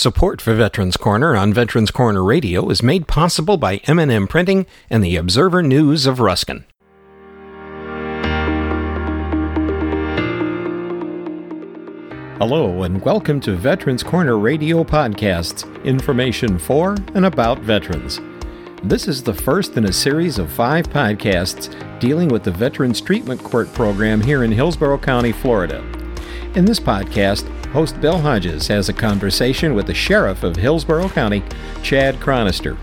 Support for Veterans Corner on Veterans Corner Radio is made possible by M&M Printing and the Observer News of Ruskin. Hello and welcome to Veterans Corner Radio Podcasts, information for and about veterans. This is the first in a series of 5 podcasts dealing with the Veterans Treatment Court program here in Hillsborough County, Florida. In this podcast, host Bill Hodges has a conversation with the Sheriff of Hillsborough County, Chad Chronister.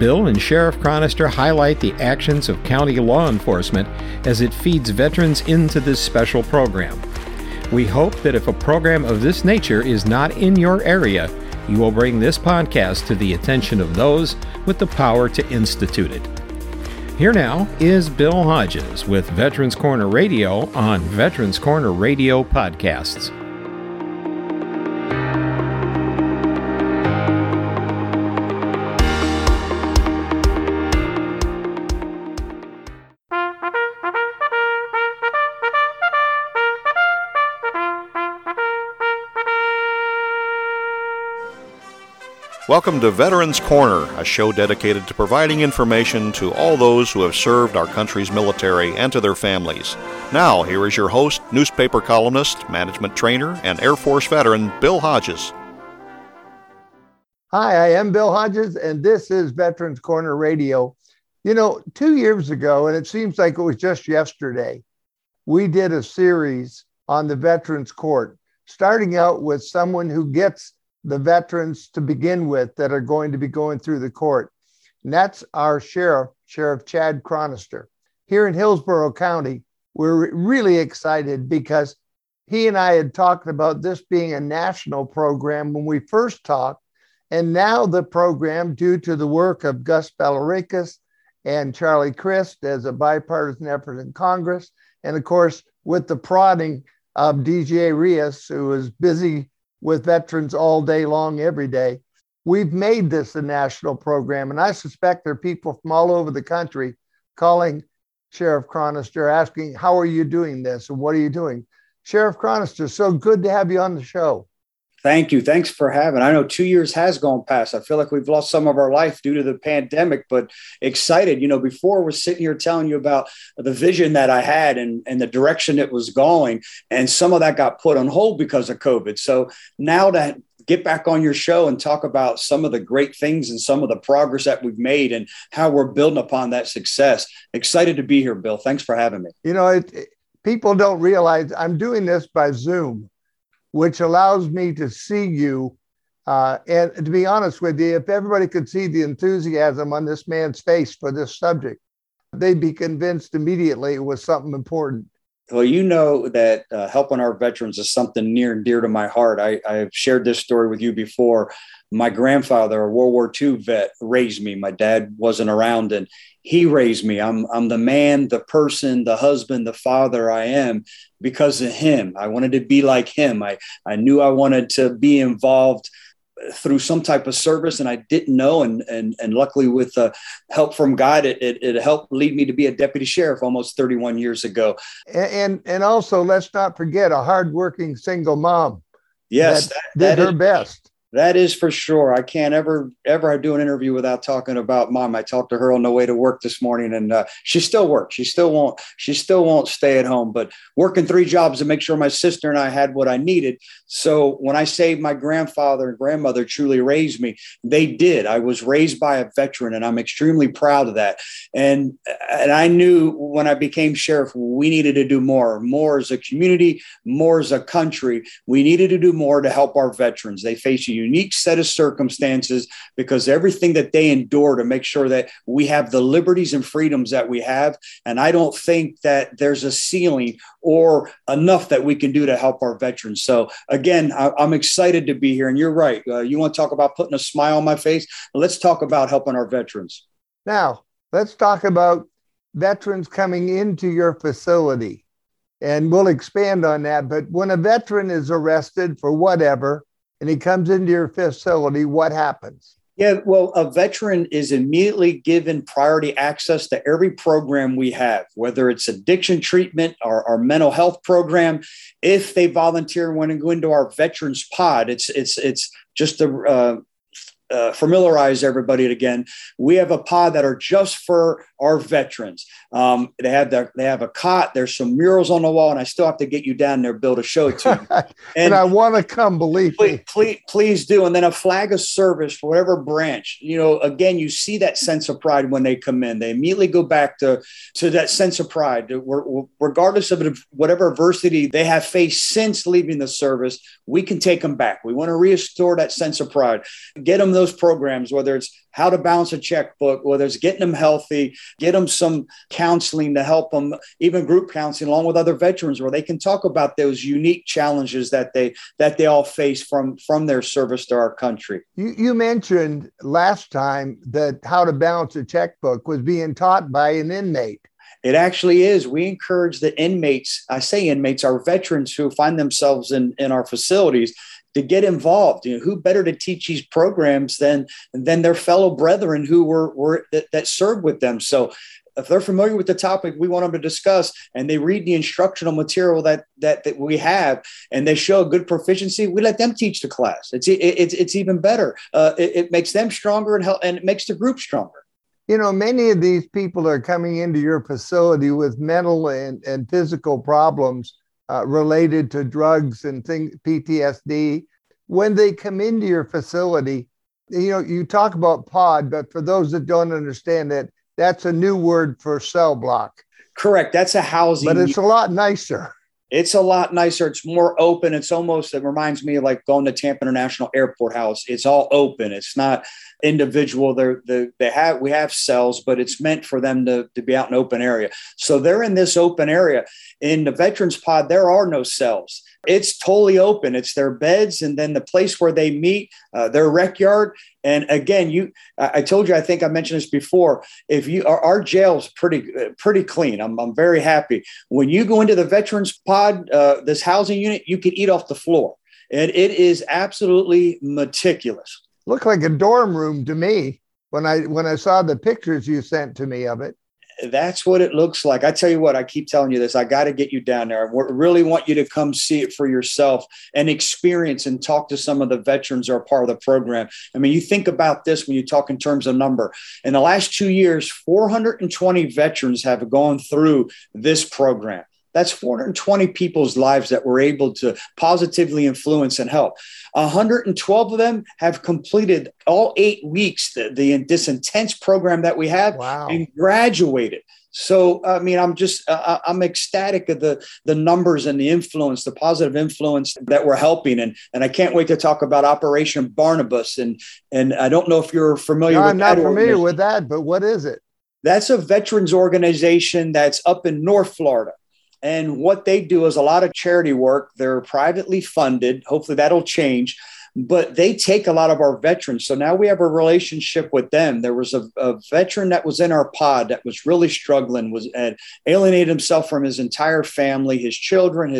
Bill and Sheriff Chronister highlight the actions of county law enforcement as it feeds veterans into this special program. We hope that if a program of this nature is not in your area, you will bring this podcast to the attention of those with the power to institute it. Here now is Bill Hodges with Veterans Corner Radio on Veterans Corner Radio Podcasts. Welcome to Veterans Corner, a show dedicated to providing information to all those who have served our country's military and to their families. Now, here is your host, newspaper columnist, management trainer, and Air Force veteran, Bill Hodges. Hi, I am Bill Hodges, and this is Veterans Corner Radio. 2 years ago, and it seems like it was just yesterday, we did a series on the Veterans Court, starting out with someone who gets the veterans to begin with that are going to be going through the court. And that's our sheriff, Sheriff Chad Chronister. Here in Hillsborough County, we're really excited because he and I had talked about this being a national program when we first talked. And now the program, due to the work of Gus Ballaricus and Charlie Crist as a bipartisan effort in Congress, and of course, with the prodding of DJ Rias, who is busy with veterans all day long, every day. We've made this a national program, and I suspect there are people from all over the country calling Sheriff Chronister, asking, how are you doing this and what are you doing? Sheriff Chronister, so good to have you on the show. Thank you. Thanks for having. I know 2 years has gone past. I feel like we've lost some of our life due to the pandemic, but excited. Before we're sitting here telling you about the vision that I had and the direction it was going. And some of that got put on hold because of COVID. So now to get back on your show and talk about some of the great things and some of the progress that we've made and how we're building upon that success. Excited to be here, Bill. Thanks for having me. People don't realize I'm doing this by Zoom, which allows me to see you. And to be honest with you, if everybody could see the enthusiasm on this man's face for this subject, they'd be convinced immediately it was something important. Well, that helping our veterans is something near and dear to my heart. I've shared this story with you before. My grandfather, a World War II vet, raised me. My dad wasn't around and he raised me. I'm the man, the person, the husband, the father I am because of him. I wanted to be like him. I knew I wanted to be involved through some type of service, and I didn't know. And luckily with help from God, it helped lead me to be a deputy sheriff almost 31 years ago. And also, let's not forget a hardworking single mom. Yes, that did her best. That is for sure. I can't ever do an interview without talking about mom. I talked to her on the way to work this morning, and she still works. She still won't stay at home, but working 3 jobs to make sure my sister and I had what I needed. So when I say my grandfather and grandmother truly raised me, they did. I was raised by a veteran, and I'm extremely proud of that. And I knew when I became sheriff, we needed to do more as a community, more as a country. We needed to do more to help our veterans. They face a unique set of circumstances because everything that they endure to make sure that we have the liberties and freedoms that we have. And I don't think that there's a ceiling or enough that we can do to help our veterans. So again, I'm excited to be here. And you're right. You want to talk about putting a smile on my face? Let's talk about helping our veterans. Now, let's talk about veterans coming into your facility. And we'll expand on that. But when a veteran is arrested for whatever, and he comes into your facility, what happens? Yeah, well, a veteran is immediately given priority access to every program we have, whether it's addiction treatment or our mental health program. If they volunteer and want to go into our veterans pod, it's just to familiarize everybody again. We have a pod that are just for our veterans. They have a cot. There's some murals on the wall, and I still have to get you down there, Bill, to show it to you. And I want to come, believe me. Please do. And then a flag of service for whatever branch. You know, again, you see that sense of pride when they come in. They immediately go back to that sense of pride. Regardless of whatever adversity they have faced since leaving the service, we can take them back. We want to restore that sense of pride. Get them those programs, whether it's how to balance a checkbook, whether it's getting them healthy, get them some counseling to help them, even group counseling along with other veterans where they can talk about those unique challenges that they all face from their service to our country. You mentioned last time that how to balance a checkbook was being taught by an inmate. It actually is. We encourage the inmates, I say inmates, our veterans who find themselves in our facilities to get involved. You know, who better to teach these programs than their fellow brethren who were that served with them. So if they're familiar with the topic we want them to discuss and they read the instructional material that we have and they show good proficiency, we let them teach the class. It's even better. It makes them stronger and it makes the group stronger. You know, many of these people are coming into your facility with mental and physical problems related to drugs and things, PTSD. When they come into your facility, you know, you talk about pod, but for those that don't understand it, that's a new word for cell block. Correct. That's a housing. But it's a lot nicer. It's a lot nicer. It's more open. It's almost, it reminds me of like going to Tampa International Airport House. It's all open. It's not individual. We have cells, but it's meant for them to be out in open area. So they're in this open area. In the veterans pod, there are no cells. It's totally open. It's their beds and then the place where they meet, their rec yard. And again, I told you, I think I mentioned this before. If you, our jail's pretty clean. I'm very happy. When you go into the veterans pod, this housing unit, you can eat off the floor, and it is absolutely meticulous. Looked like a dorm room to me when I saw the pictures you sent to me of it. That's what it looks like. I tell you what, I keep telling you this. I got to get you down there. I really want you to come see it for yourself and experience and talk to some of the veterans who are part of the program. I mean, you think about this when you talk in terms of number. In the last 2 years, 420 veterans have gone through this program. That's 420 people's lives that we're able to positively influence and help. 112 of them have completed all 8 weeks, this intense program that we have. Wow. And graduated. So, I mean, I'm ecstatic of the numbers and the influence, the positive influence that we're helping. And I can't wait to talk about Operation Barnabas. And I don't know if you're familiar with that. I'm not familiar with that, but what is it? That's a veterans organization that's up in North Florida. And what they do is a lot of charity work. They're privately funded. Hopefully that'll change. But they take a lot of our veterans. So now we have a relationship with them. There was a veteran that was in our pod that was really struggling, had alienated himself from his entire family, his children,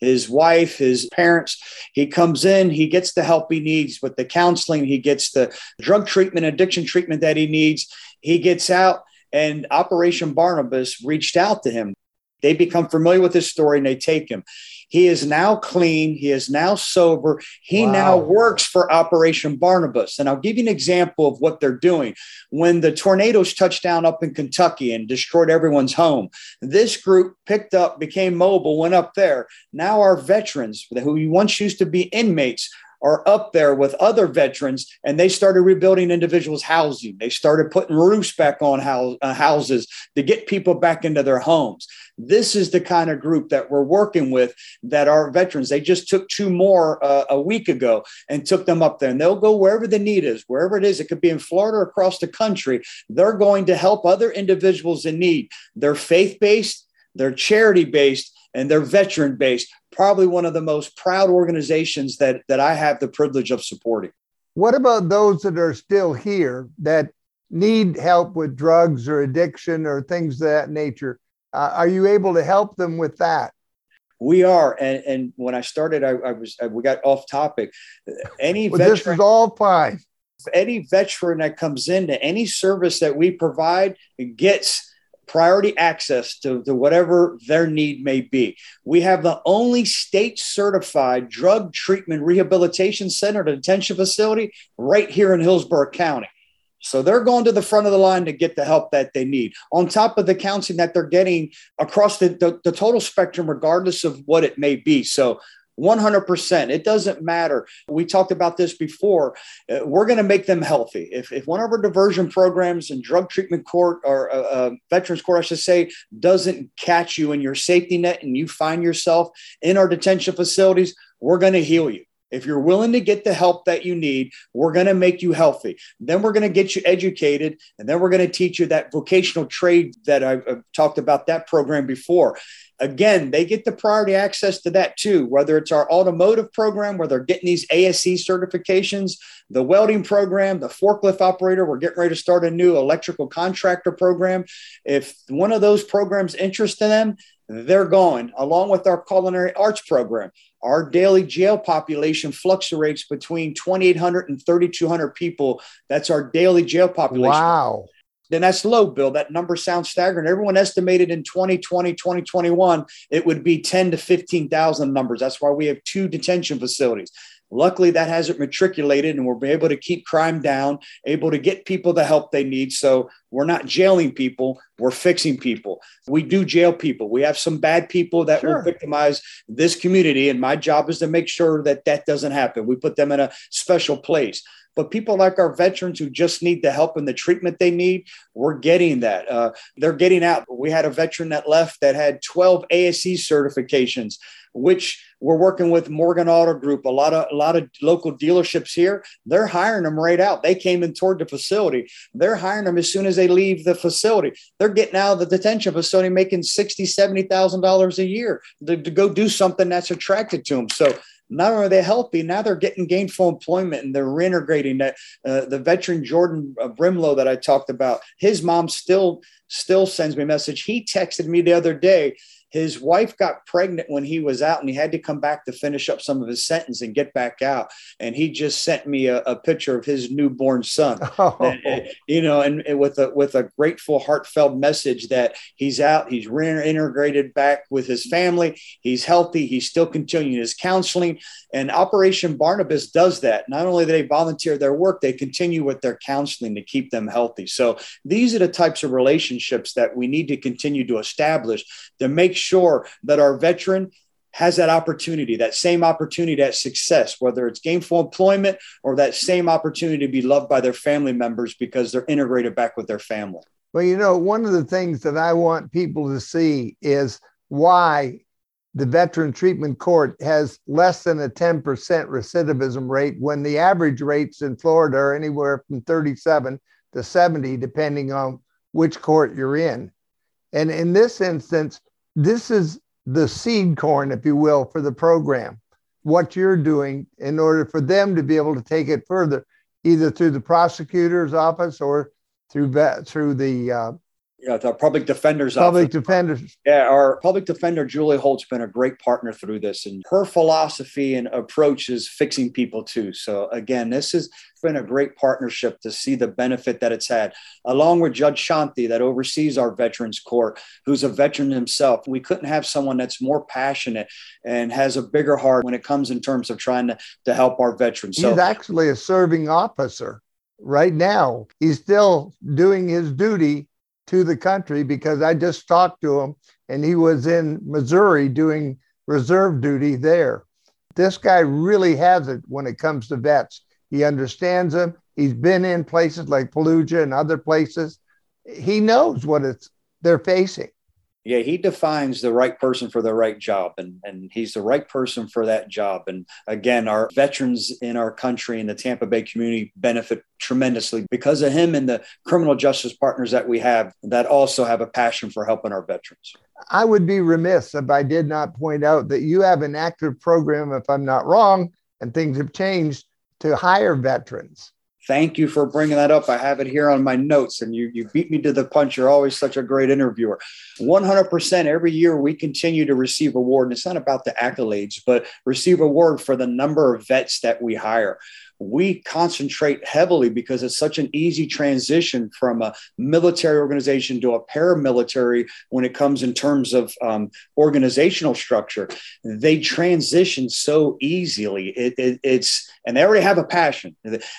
his wife, his parents. He comes in, he gets the help he needs with the counseling. He gets the drug treatment, addiction treatment that he needs. He gets out, and Operation Barnabas reached out to him. They become familiar with his story and they take him. He is now clean. He is now sober. He now works for Operation Barnabas. And I'll give you an example of what they're doing. When the tornadoes touched down up in Kentucky and destroyed everyone's home, this group picked up, became mobile, went up there. Now our veterans, who once used to be inmates, are up there with other veterans, and they started rebuilding individuals' housing. They started putting roofs back on houses to get people back into their homes. This is the kind of group that we're working with that are veterans. They just took two more a week ago and took them up there, and they'll go wherever the need is, wherever it is. It could be in Florida or across the country. They're going to help other individuals in need. They're faith-based, they're charity-based, and they're veteran-based. Probably one of the most proud organizations that I have the privilege of supporting. What about those that are still here that need help with drugs or addiction or things of that nature? Are you able to help them with that? We are. And when I started, we got off topic. Any veteran, this is all fine. any veteran that comes into any service that we provide gets priority access to whatever their need may be. We have the only state-certified drug treatment rehabilitation center, detention facility right here in Hillsborough County. So they're going to the front of the line to get the help that they need, on top of the counseling that they're getting across the total spectrum, regardless of what it may be. So 100%. It doesn't matter. We talked about this before. We're going to make them healthy. If one of our diversion programs and drug treatment court or veterans court, I should say, doesn't catch you in your safety net and you find yourself in our detention facilities, we're going to heal you. If you're willing to get the help that you need, we're going to make you healthy. Then we're going to get you educated. And then we're going to teach you that vocational trade that I've talked about, that program before. Again, they get the priority access to that too, whether it's our automotive program, where they're getting these ASE certifications, the welding program, the forklift operator. We're getting ready to start a new electrical contractor program. If one of those programs interests them, they're going, along with our culinary arts program. Our daily jail population fluctuates between 2,800 and 3,200 people. That's our daily jail population. Wow. Then that's low, Bill. That number sounds staggering. Everyone estimated in 2020, 2021, it would be 10 to 15,000 numbers. That's why we have two detention facilities. Luckily, that hasn't matriculated, and we'll be able to keep crime down, able to get people the help they need. So we're not jailing people. We're fixing people. We do jail people. We have some bad people that will victimize this community. And my job is to make sure that that doesn't happen. We put them in a special place. But people like our veterans who just need the help and the treatment they need, we're getting that. They're getting out. We had a veteran that left that had 12 ASE certifications, which we're working with Morgan Auto Group, a lot of local dealerships here. They're hiring them right out. They came in toward the facility. They're hiring them as soon as they leave the facility. They're getting out of the detention facility making $60,000, $70,000 a year to go do something that's attracted to them. So not only are they healthy, now they're getting gainful employment and they're reintegrating that. The veteran Jordan Brimlow that I talked about, his mom still sends me a message. He texted me the other day. His wife got pregnant when he was out and he had to come back to finish up some of his sentence and get back out. And he just sent me a picture of his newborn son, and with a grateful, heartfelt message that he's out, he's reintegrated back with his family. He's healthy. He's still continuing his counseling, and Operation Barnabas does that. Not only do they volunteer their work, they continue with their counseling to keep them healthy. So these are the types of relationships that we need to continue to establish to make sure that our veteran has that opportunity, that same opportunity at success, whether it's gainful employment or that same opportunity to be loved by their family members because they're integrated back with their family. Well, one of the things that I want people to see is why the Veteran Treatment Court has less than a 10% recidivism rate when the average rates in Florida are anywhere from 37 to 70, depending on which court you're in. And in this instance, this is the seed corn, if you will, for the program, what you're doing in order for them to be able to take it further, either through the prosecutor's office or through the public defender's office. Public defenders. Yeah, our public defender, Julie Holt's been a great partner through this, and her philosophy and approach is fixing people too. So again, this has been a great partnership to see the benefit that it's had, along with Judge Shanti that oversees our Veterans Court, who's a veteran himself. We couldn't have someone that's more passionate and has a bigger heart when it comes in terms of trying to help our veterans. He's actually a serving officer right now. He's still doing his duty to the country, because I just talked to him and he was in Missouri doing reserve duty there. This guy really has it when it comes to vets. He understands them. He's been in places like Fallujah and other places. He knows what they're facing. Yeah, he defines the right person for the right job, and he's the right person for that job. And again, our veterans in our country and the Tampa Bay community benefit tremendously because of him and the criminal justice partners that we have that also have a passion for helping our veterans. I would be remiss if I did not point out that you have an active program, if I'm not wrong, and things have changed, to hire veterans. Thank you for bringing that up. I have it here on my notes, and you beat me to the punch. You're always such a great interviewer. 100% every year we continue to receive award, and it's not about the accolades, but receive award for the number of vets that we hire. we concentrate heavily because it's such an easy transition from a military organization to a paramilitary when it comes in terms of organizational structure. They transition so easily. It's and they already have a passion.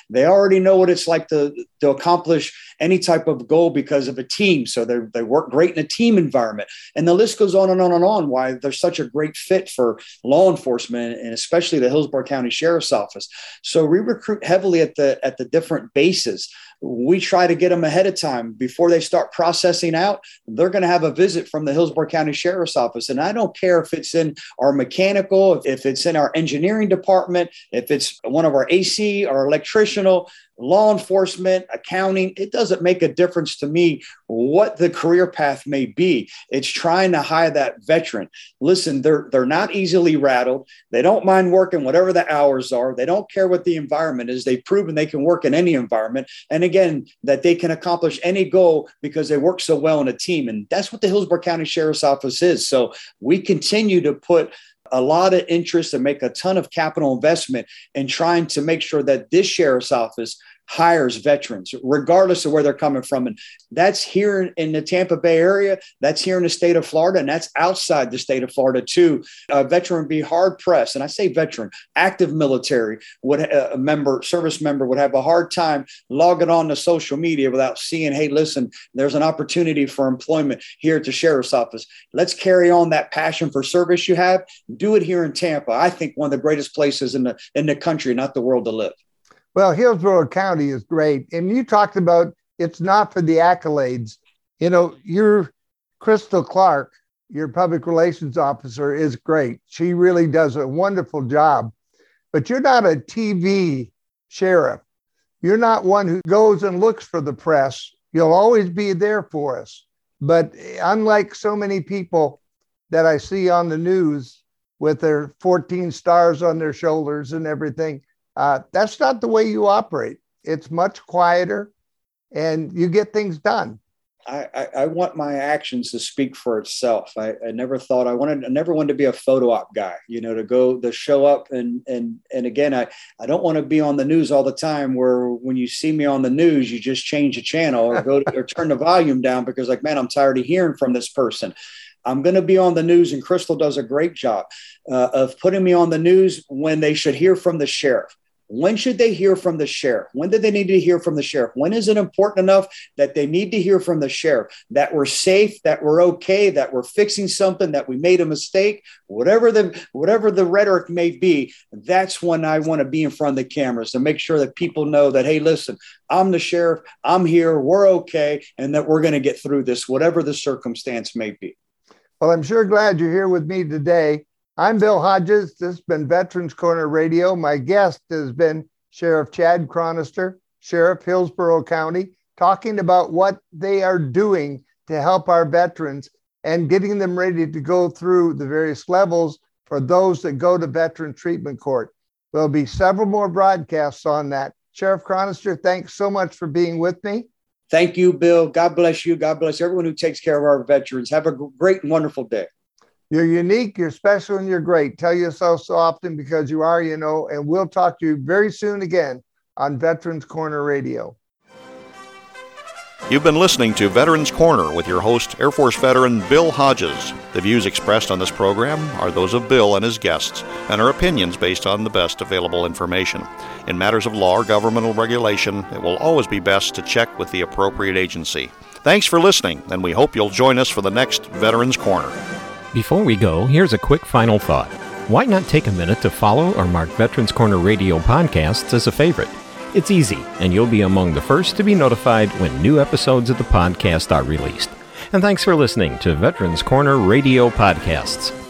They already know what it's like to accomplish any type of goal because of a team. So they work great in a team environment. And the list goes on and on and on, why they're such a great fit for law enforcement and especially the Hillsborough County Sheriff's Office. So we recruit heavily at the different bases. We try to get them ahead of time before they start processing out. They're going to have a visit from the Hillsborough County Sheriff's Office. And I don't care if it's in our mechanical, if it's in our engineering department, if it's one of our AC or electricianal, law enforcement, accounting, it doesn't make a difference to me what the career path may be. It's trying to hire that veteran. Listen, they're not easily rattled. They don't mind working whatever the hours are. They don't care what the environment is. They've proven they can work in any environment. And again, that they can accomplish any goal because they work so well in a team. And that's what the Hillsborough County Sheriff's Office is. So we continue to put a lot of interest and make a ton of capital investment in trying to make sure that this sheriff's office hires veterans, regardless of where they're coming from. And that's here in the Tampa Bay area. That's here in the state of Florida. And that's outside the state of Florida too. A veteran would be hard pressed. And I say veteran, active military would service member would have a hard time logging on to social media without seeing, hey, listen, there's an opportunity for employment here at the sheriff's office. Let's carry on that passion for service you have. Do it here in Tampa. I think one of the greatest places in the country, not the world, to live. Well, Hillsborough County is great. And you talked about it's not for the accolades. You know, your Crystal Clark, your public relations officer, is great. She really does a wonderful job. But you're not a TV sheriff. You're not one who goes and looks for the press. You'll always be there for us. But unlike so many people that I see on the news with their 14 stars on their shoulders and everything, that's not the way you operate. It's much quieter and you get things done. I want my actions to speak for itself. I never wanted to be a photo op guy, you know, to show up. And again, I don't want to be on the news all the time where when you see me on the news, you just change the channel or or turn the volume down because like, man, I'm tired of hearing from this person. I'm going to be on the news, and Crystal does a great job of putting me on the news when they should hear from the sheriff. When should they hear from the sheriff? When do they need to hear from the sheriff? When is it important enough that they need to hear from the sheriff, that we're safe, that we're okay, that we're fixing something, that we made a mistake, whatever the rhetoric may be? That's when I want to be in front of the cameras to make sure that people know that, hey, listen, I'm the sheriff, I'm here, we're okay, and that we're going to get through this, whatever the circumstance may be. Well, I'm sure glad you're here with me today. I'm Bill Hodges. This has been Veterans Corner Radio. My guest has been Sheriff Chad Chronister, Sheriff Hillsborough County, talking about what they are doing to help our veterans and getting them ready to go through the various levels for those that go to Veteran Treatment Court. There'll be several more broadcasts on that. Sheriff Chronister, thanks so much for being with me. Thank you, Bill. God bless you. God bless everyone who takes care of our veterans. Have a great and wonderful day. You're unique, you're special, and you're great. Tell yourself so often because you are, you know, and we'll talk to you very soon again on Veterans Corner Radio. You've been listening to Veterans Corner with your host, Air Force veteran Bill Hodges. The views expressed on this program are those of Bill and his guests and are opinions based on the best available information. In matters of law or governmental regulation, it will always be best to check with the appropriate agency. Thanks for listening, and we hope you'll join us for the next Veterans Corner. Before we go, here's a quick final thought. Why not take a minute to follow or mark Veterans Corner Radio podcasts as a favorite? It's easy, and you'll be among the first to be notified when new episodes of the podcast are released. And thanks for listening to Veterans Corner Radio Podcasts.